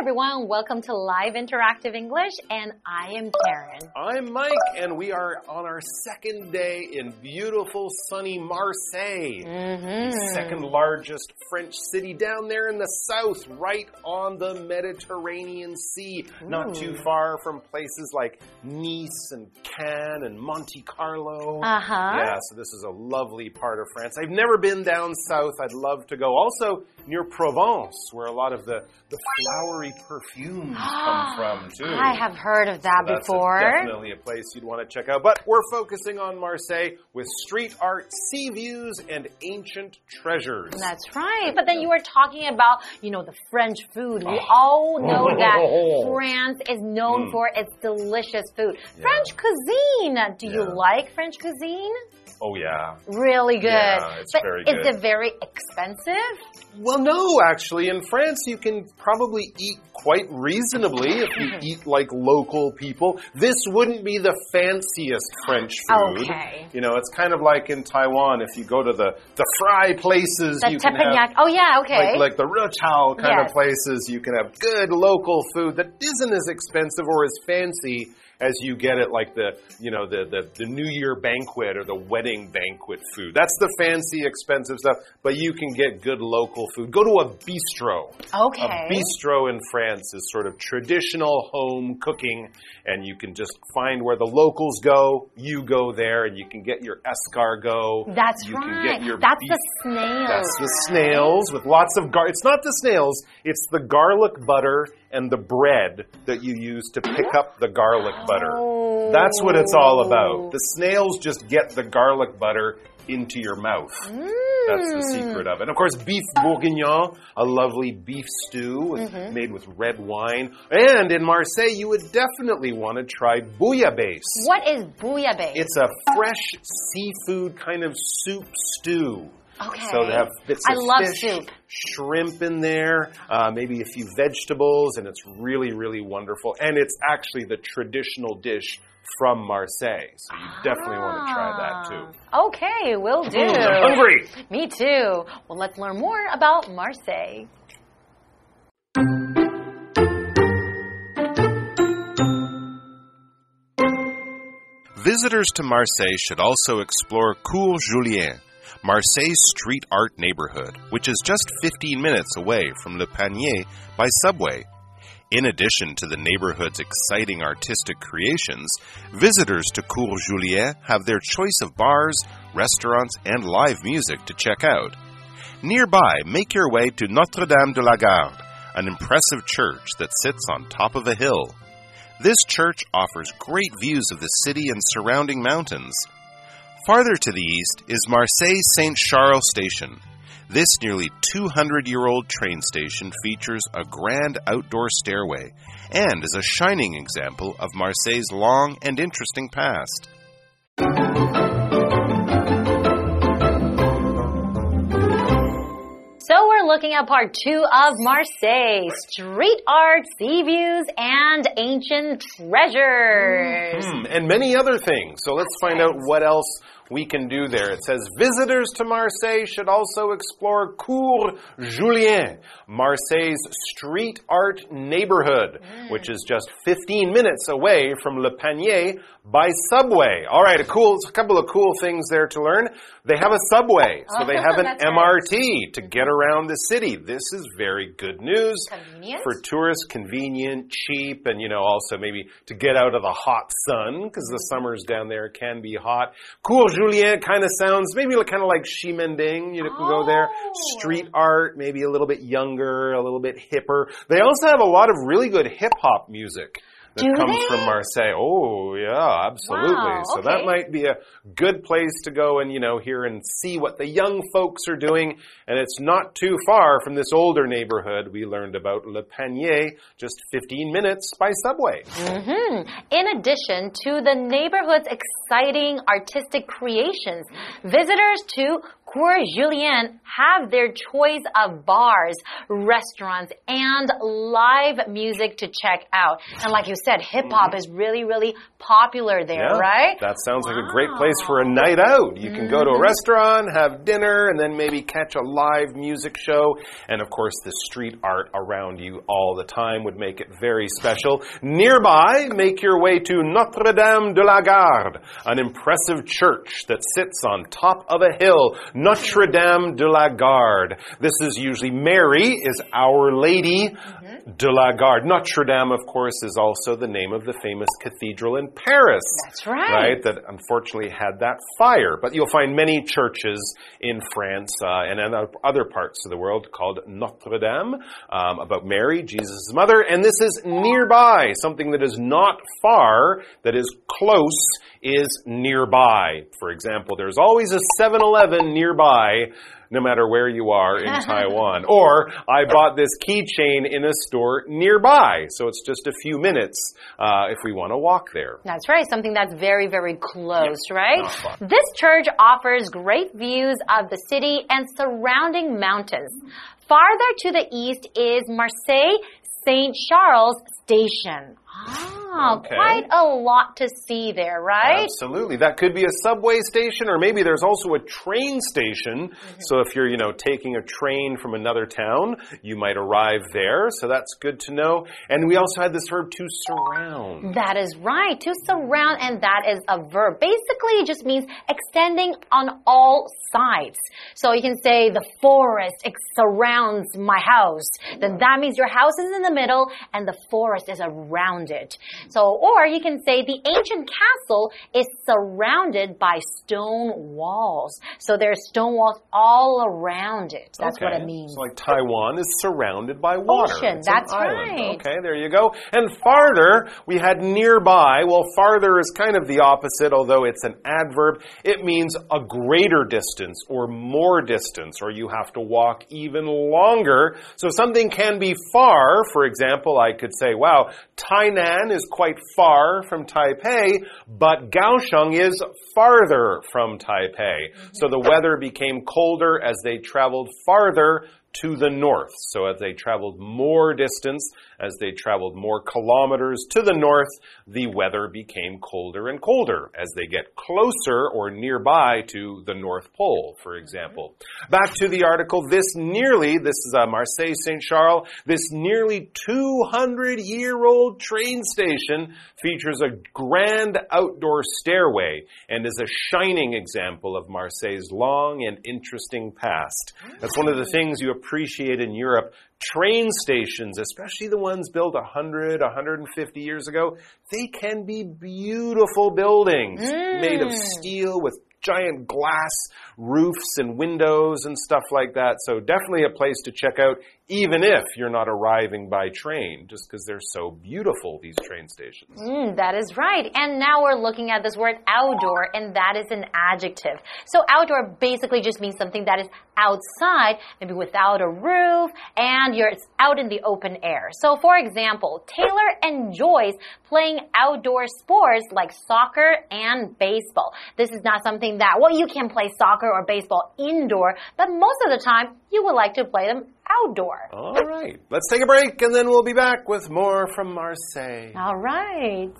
Everyone, welcome to Live Interactive English, and I am Karen. I'm Mike, and we are on our second day in beautiful sunny Marseille, the second largest French city down there in the south, right on the Mediterranean Sea, not too far from places like Nice and Cannes and Monte Carlo. Yeah, so this is a lovely part of France. I've never been down south. I'd love to go. Also near Provence, where a lot of the flowery perfumes come from, too. I have heard of that before. That's definitely a place you'd want to check out. But we're focusing on Marseille with street art, sea views, and ancient treasures. That's right. But then you were talking about, you know, the French food. We all know that France is known for its delicious food. Yeah. French cuisine. Do you like French cuisine? Oh, yeah. Really good. Yeah, it's very good. Is it very expensive? Well, no, actually. In France, you can probably eat quite reasonably if you eat like local people. This wouldn't be the fanciest French food. Okay. You know, it's kind of like in Taiwan, if you go to the fry places, you can have... Oh, yeah, okay. Like the ruchao kind of places, you can have good local food that isn't as expensive or as fancy as you get at like the, you know, the New Year banquet or the wedding banquet food. That's the fancy, expensive stuff, but you can get good local food. Go to a bistro. Okay. A bistro in France is sort of traditional home cooking, and you can just find where the locals go. You go there, and you can get your escargot. That's you right. Can get your That's beef. The snails. That's the snails with lots of garlic. It's not the snails. It's the garlic butter and the bread that you use to pick up the garlic butter. That's what it's all about. The snails just get the garlic butter into your mouth. That's the secret of it. And of course, beef bourguignon, a lovely beef stew made with red wine. And in Marseille, you would definitely want to try bouillabaisse. What is bouillabaisse? It's a fresh seafood kind of soup stew. Okay. So they have bits of fish, soup. Shrimp in there, maybe a few vegetables, and it's really, really wonderful. And it's actually the traditional dish from Marseille, so you definitely want to try that too. Okay, will do. I'm hungry. Me too. Well, let's learn more about Marseille. Visitors to Marseille should also explore Cours Julien, Marseille's street art neighborhood, which is just 15 minutes away from Le Panier by subway. In addition to the neighborhood's exciting artistic creations, visitors to Cours Julien have their choice of bars, restaurants, and live music to check out. Nearby, make your way to Notre-Dame de la Garde, an impressive church that sits on top of a hill. This church offers great views of the city and surrounding mountains. Farther to the east is Marseille-Saint-Charles station. This nearly 200-year-old train station features a grand outdoor stairway and is a shining example of Marseille's long and interesting past. So we're looking at part two of Marseille, street art, sea views, and ancient treasures. And many other things. So let's find out what else we can do there. It says, visitors to Marseille should also explore Cours Julien, Marseille's street art neighborhood, which is just 15 minutes away from Le Panier by subway. All right, a couple of cool things there to learn. They have a subway, so they have an MRT to get around the city. This is very good news for tourists, convenient, cheap, and, you know, also maybe to get out of the hot sun, because the summers down there can be hot. Cours Julien kind of sounds maybe kind of like Ximending. You can go there. Street art, maybe a little bit younger, a little bit hipper. They also have a lot of really good hip-hop music that comes from Marseille. Oh, yeah, absolutely. Wow, so that might be a good place to go and, you know, hear and see what the young folks are doing. And it's not too far from this older neighborhood we learned about, Le Panier, just 15 minutes by subway. In addition to the neighborhood's exciting artistic creations, visitors to Cours Julien have their choice of bars, restaurants, and live music to check out. And like you said, hip-hop is really, really popular there, right? That sounds like a great place for a night out. You can go to a restaurant, have dinner, and then maybe catch a live music show. And, of course, the street art around you all the time would make it very special. Nearby, make your way to Notre-Dame de la Garde, an impressive church that sits on top of a hill. Notre-Dame de la Garde. This is usually Mary is Our Lady de la Garde. Notre-Dame, of course, is also the name of the famous cathedral in Paris. That's right. Right? That unfortunately had that fire. But you'll find many churches in France and in other parts of the world called Notre-Dame, about Mary, Jesus' mother. And this is nearby. Something that is not far, that is close, is nearby. For example, there's always a 7-Eleven nearby, no matter where you are in Taiwan. Or, I bought this keychain in a store nearby. So it's just a few minutes if we want to walk there. That's right. Something that's very, very close, right? This church offers great views of the city and surrounding mountains. Farther to the east is Marseille-Saint-Charles Station. Ah, okay. Quite a lot to see there, right? Absolutely. That could be a subway station, or maybe there's also a train station. So if you're, taking a train from another town, you might arrive there. So that's good to know. And we also had this verb to surround. That is right. To surround, and that is a verb. Basically, it just means extending on all sides. So you can say the forest surrounds my house. Then that means your house is in the middle and the forest is around it. So, or you can say the ancient castle is surrounded by stone walls. So there are stone walls all around it. That's what it means. So like Taiwan is surrounded by water. Ocean, that's right. Okay, there you go. And farther, we had nearby. Well, farther is kind of the opposite, although it's an adverb. It means a greater distance or more distance, or you have to walk even longer. So something can be far. For example, I could say, wow, Tainan is quite far from Taipei, but Kaohsiung is farther from Taipei. So the weather became colder as they traveled farther to the north. So as they traveled more distance, as they traveled more kilometers to the north, the weather became colder and colder as they get closer or nearby to the North Pole, for example. Back to the article, this is Marseille-Saint-Charles, this nearly 200-year-old train station features a grand outdoor stairway and is a shining example of Marseille's long and interesting past. That's one of the things you appreciate in Europe. Train stations, especially the ones built 100, 150 years ago, they can be beautiful buildings made of steel with giant glass roofs and windows and stuff like that. So definitely a place to check out, even if you're not arriving by train, just because they're so beautiful, these train stations. That is right. And now we're looking at this word outdoor, and that is an adjective. So outdoor basically just means something that is outside, maybe without a roof, and it's out in the open air. So for example, Taylor enjoys playing outdoor sports like soccer and baseball. This is not something that, you can play soccer or baseball indoor, but most of the time, you would like to play them outdoor. All right. Let's take a break, and then we'll be back with more from Marseille. All right.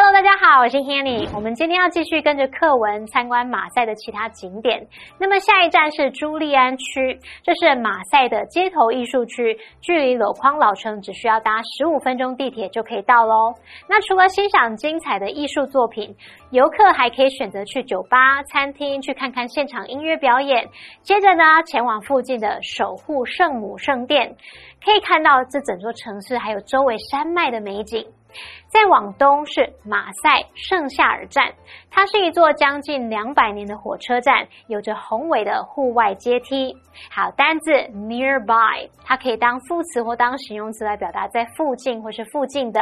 Hello, 大家好，我是 Hanny。我们今天要继续跟着课文参观马赛的其他景点。那么下一站是朱利安区，这是马赛的街头艺术区，距离篓匡老城只需要搭15分钟地铁就可以到咯。那除了欣赏精彩的艺术作品，游客还可以选择去酒吧、餐厅去看看现场音乐表演，接着呢前往附近的守护圣母圣殿，可以看到这整座城市还有周围山脉的美景。再往东是马赛圣夏尔站，它是一座将近200年的火车站，有着宏伟的户外阶梯。好，单字 nearby， 它可以当副词或当形容词来表达在附近或是附近的。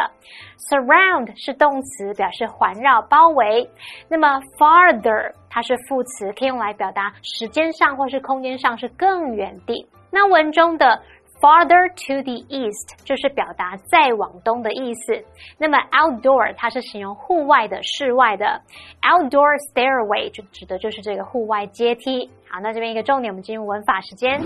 surround 是动词，表示环绕、包围。那么 farther 它是副词，可以用来表达时间上或是空间上是更远地。那文中的 farther to the east 就是表达再往东的意思。那么 outdoor 它是形容户外的、室外的。outdoor stairway 就指的就是这个户外阶梯。好，那这边一个重点，我们进入文法时间。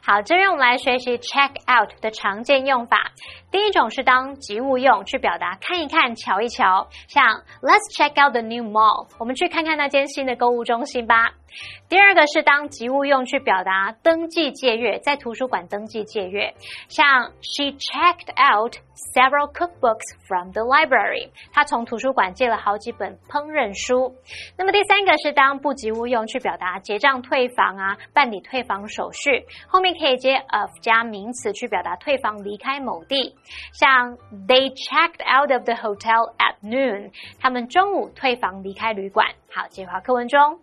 好，这边我们来学习 check out 的常见用法。第一种是当及物用，去表达看一看、瞧一瞧，像 Let's check out the new mall， 我们去看看那间新的购物中心吧。第二个是当及物用，去表达登记借阅，在图书馆登记借阅，像 She checked out several cookbooks from the library， 她从图书馆借了好几本烹饪书。那么第三个是当不及物用，去表达结账退房啊，办理退房手续，后面可以接 of 加名词去表达退房离开某地，像 They checked out of the hotel at noon， 他们中午退房离开旅馆。好，进入课文中。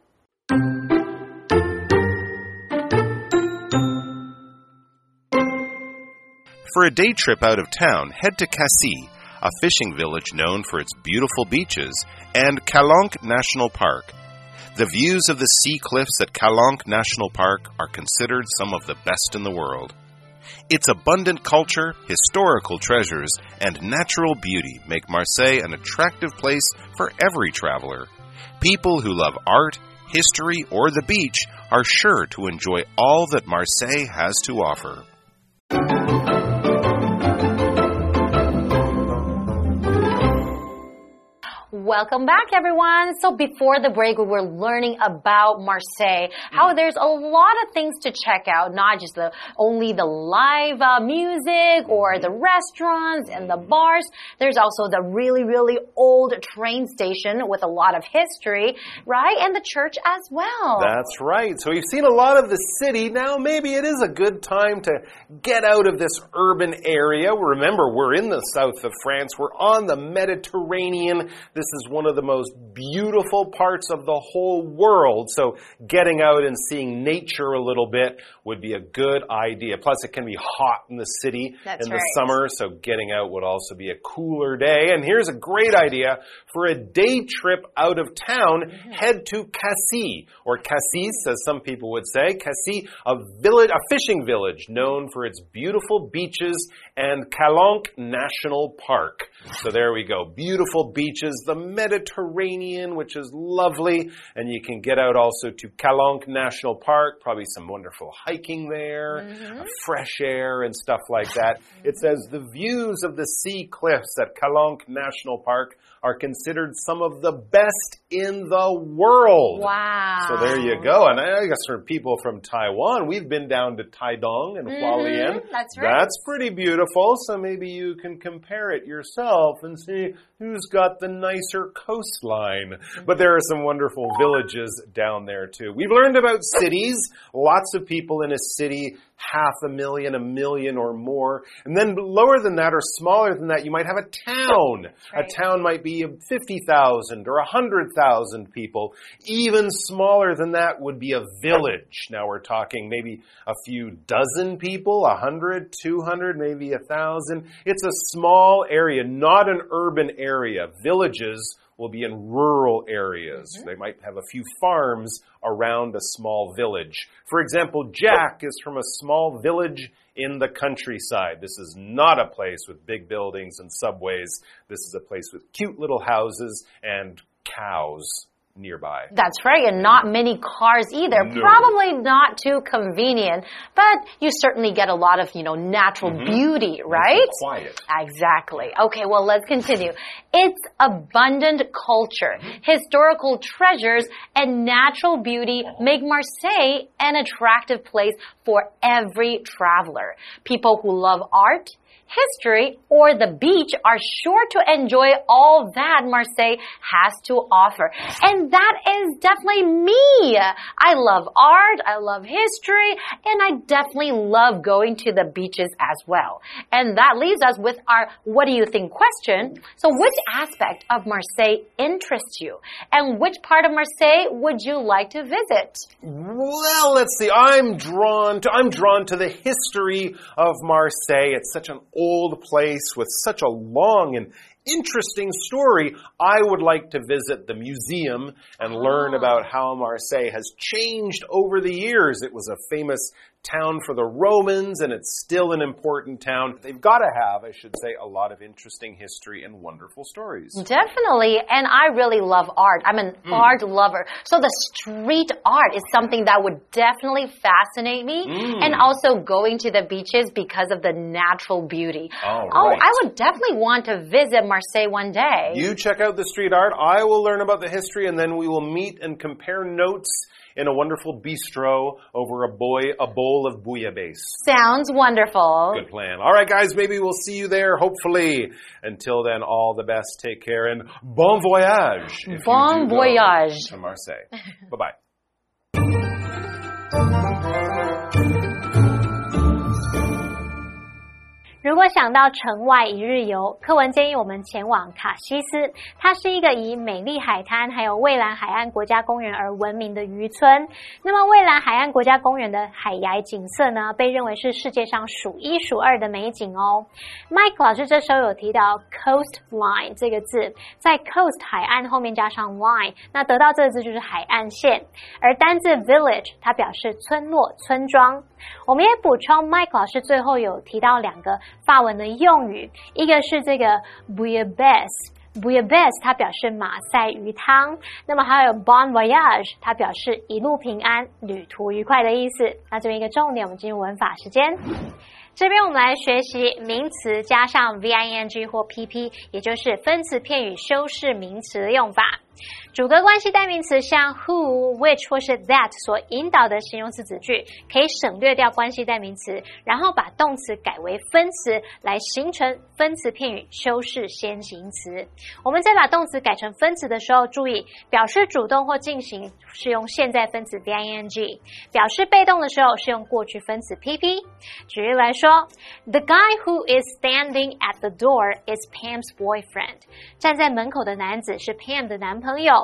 For a day trip out of town, head to Cassis, a fishing village known for its beautiful beaches, and Calanque National Park.The views of the sea cliffs at Calanque National Park are considered some of the best in the world. Its abundant culture, historical treasures, and natural beauty make Marseille an attractive place for every traveler. People who love art, history, or the beach are sure to enjoy all that Marseille has to offer.Welcome back, everyone. So before the break, we were learning about Marseille, how there's a lot of things to check out, not just only the live music or the restaurants and the bars. There's also the really, really old train station with a lot of history, right? And the church as well. That's right. So we've seen a lot of the city. Now maybe it is a good time to get out of this urban area. Remember, we're in the south of France. We're on the Mediterranean. This is one of the most beautiful parts of the whole world. So getting out and seeing nature a little bit would be a good idea. Plus, it can be hot in the city in the summer, so getting out would also be a cooler day. And here's a great idea for a day trip out of town. Head to Cassis, or Cassis, as some people would say. Cassis, a fishing village known for its beautiful beaches and Calanque National Park. So there we go. Beautiful beaches.The Mediterranean, which is lovely, and you can get out also to Calanque National Park, probably some wonderful hiking there, fresh air and stuff like that. It says the views of the sea cliffs at Calanque National Park are considered some of the best in the world. Wow. So there you go. And I guess for people from Taiwan, we've been down to Taidong and Hualien. That's right. That's pretty beautiful. So maybe you can compare it yourself and see who's got the nicer coastline. But there are some wonderful villages down there too. We've learned about cities. Lots of people in a city.Half a million or more. And then lower than that or smaller than that, you might have a town. Right. A town might be 50,000 or 100,000 people. Even smaller than that would be a village. Now we're talking maybe a few dozen people, 100, 200, maybe 1,000. It's a small area, not an urban area. Villages will be in rural areas. They might have a few farms around a small village. For example, Jack is from a small village in the countryside. This is not a place with big buildings and subways. This is a place with cute little houses and cows.Nearby. That's right, and not many cars either. No. Probably not too convenient, but you certainly get a lot of, natural beauty, right? It's quiet. Exactly. Okay, well, let's continue. It's abundant culture, historical treasures, and natural beauty make Marseille an attractive place for every traveler. People who love art,History or the beach are sure to enjoy all that Marseille has to offer. And that is definitely me. I love art, I love history, and I definitely love going to the beaches as well. And that leaves us with our what do you think question. So which aspect of Marseille interests you? And which part of Marseille would you like to visit? Well, let's see. I'm drawn to the history of Marseille. It's such an old place with such a long and interesting story. I would like to visit the museum and learn about how Marseille has changed over the years. It was a famous town for the Romans, and it's still an important town. They've got to have, I should say, a lot of interesting history and wonderful stories. Definitely, and I really love art. I'm an art lover. So the street art is something that would definitely fascinate me, and also going to the beaches because of the natural beauty. Oh, I would definitely want to visit Marseille one day. You check out the street art. I will learn about the history, and then we will meet and compare notes in a wonderful bistro over a bowl of bouillabaisse. Sounds wonderful. Good plan. All right, guys, maybe we'll see you there, hopefully. Until then, all the best. Take care and bon voyage. Bon voyage. To Marseille. Bye-bye.如果想到城外一日游，柯文建议我们前往卡西斯。它是一个以美丽海滩还有蔚蓝海岸国家公园而闻名的渔村。那么蔚蓝海岸国家公园的海崖景色呢，被认为是世界上数一数二的美景哦。Mike 老师这时候有提到 coastline 这个字，在 coast 海岸后面加上 line， 那得到这个字就是海岸线。而单字 village 它表示村落、村庄。我们也补充 Mike 老师最后有提到两个法文的用语，一个是这个 bouillabaisse 它表示马赛鱼汤，那么还有 bon voyage 它表示一路平安、旅途愉快的意思。那这边一个重点，我们进入文法时间。这边我们来学习名词加上 ving 或 pp， 也就是分词片语修饰名词的用法。主格关系代名词像 who、which 或是 that 所引导的形容词子句，可以省略掉关系代名词，然后把动词改为分词，来形成分词片语修饰先行词。我们在把动词改成分词的时候，注意表示主动或进行是用现在分词 ving， 表示被动的时候是用过去分词 pp。举例来说 ，The guy who is standing at the door is Pam's boyfriend。站在门口的男子是 Pam 的男朋友。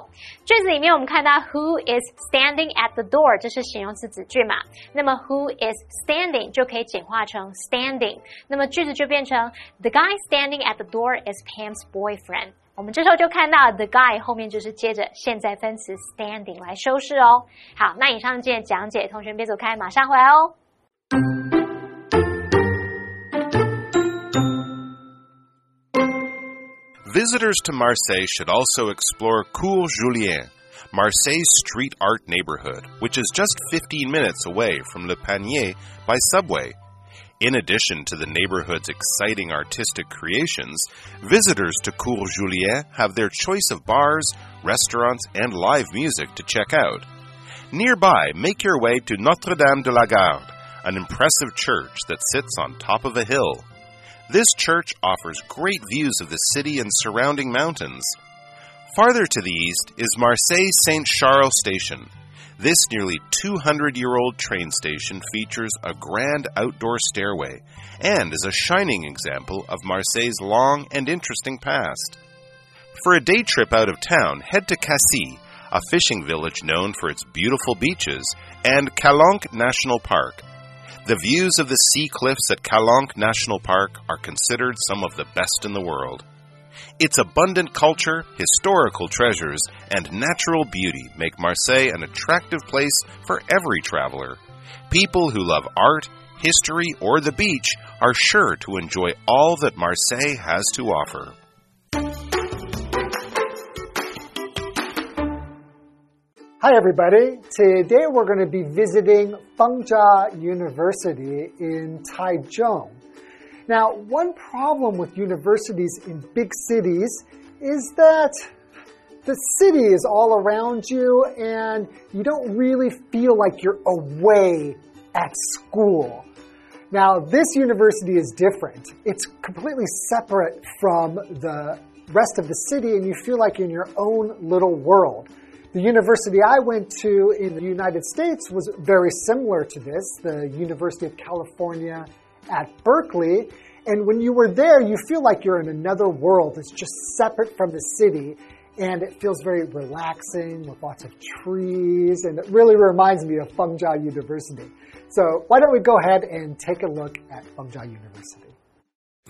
句子里面我们看到 who is standing at the door， 这是形容词子句嘛，那么 who is standing 就可以简化成 standing， 那么句子就变成 the guy standing at the door is Pam's boyfriend。 我们这时候就看到 the guy 后面就是接着现在分词 standing 来修饰哦。好，那以上今天的讲解，同学别走开，马上回来哦。Visitors to Marseille should also explore Cours Julien, Marseille's street art neighborhood, which is just 15 minutes away from Le Panier by subway. In addition to the neighborhood's exciting artistic creations, visitors to Cours Julien have their choice of bars, restaurants, and live music to check out. Nearby, make your way to Notre-Dame de la Garde, an impressive church that sits on top of a hill.This church offers great views of the city and surrounding mountains. Farther to the east is Marseille-Saint-Charles station. This nearly 200-year-old train station features a grand outdoor stairway and is a shining example of Marseille's long and interesting past. For a day trip out of town, head to Cassis, a fishing village known for its beautiful beaches, and Calanque National Park.The views of the sea cliffs at Calanque National Park are considered some of the best in the world. Its abundant culture, historical treasures, and natural beauty make Marseille an attractive place for every traveler. People who love art, history, or the beach are sure to enjoy all that Marseille has to offer.Hi, everybody. Today we're going to be visiting Fengjia University in Taidong. Now, one problem with universities in big cities is that the city is all around you and you don't really feel like you're away at school. Now, this university is different. It's completely separate from the rest of the city and you feel like you're in your own little world.The university I went to in the United States was very similar to this, the University of California at Berkeley. And when you were there, you feel like you're in another world that's just separate from the city. And it feels very relaxing with lots of trees. And it really reminds me of Fengjia University. So why don't we go ahead and take a look at Fengjia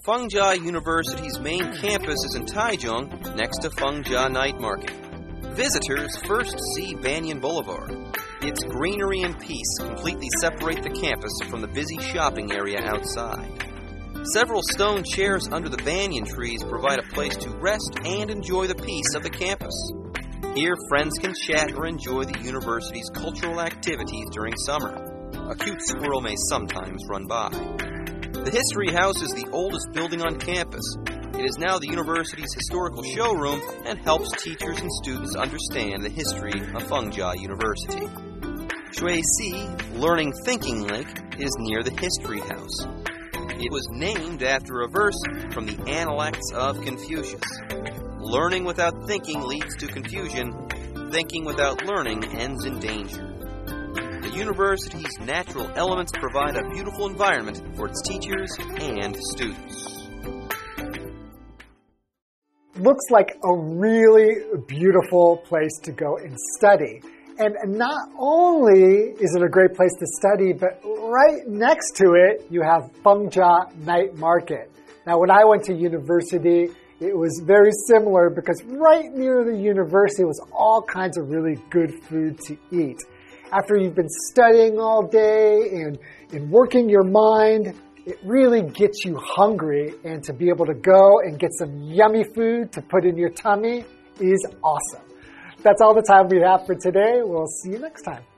University.Fengjia University's main campus is in Taidong, next to Fengjia Night Market.Visitors first see Banyan Boulevard. Its greenery and peace completely separate the campus from the busy shopping area outside. Several stone chairs under the banyan trees provide a place to rest and enjoy the peace of the campus. Here, friends can chat or enjoy the university's cultural activities during summer. A cute squirrel may sometimes run by. The History House is the oldest building on campus. It is now the university's historical showroom and helps teachers and students understand the history of Fengjia University. Shui Si, Learning Thinking Link, is near the History House. It was named after a verse from the Analects of Confucius. Learning without thinking leads to confusion. Thinking without learning ends in danger. The university's natural elements provide a beautiful environment for its teachers and students. Looks like a really beautiful place to go and study. And not only is it a great place to study, but right next to it, you have Fengjia Night Market. Now, when I went to university, it was very similar because right near the university was all kinds of really good food to eat. After you've been studying all day and working your mind, it really gets you hungry, and to be able to go and get some yummy food to put in your tummy is awesome. That's all the time we have for today. We'll see you next time.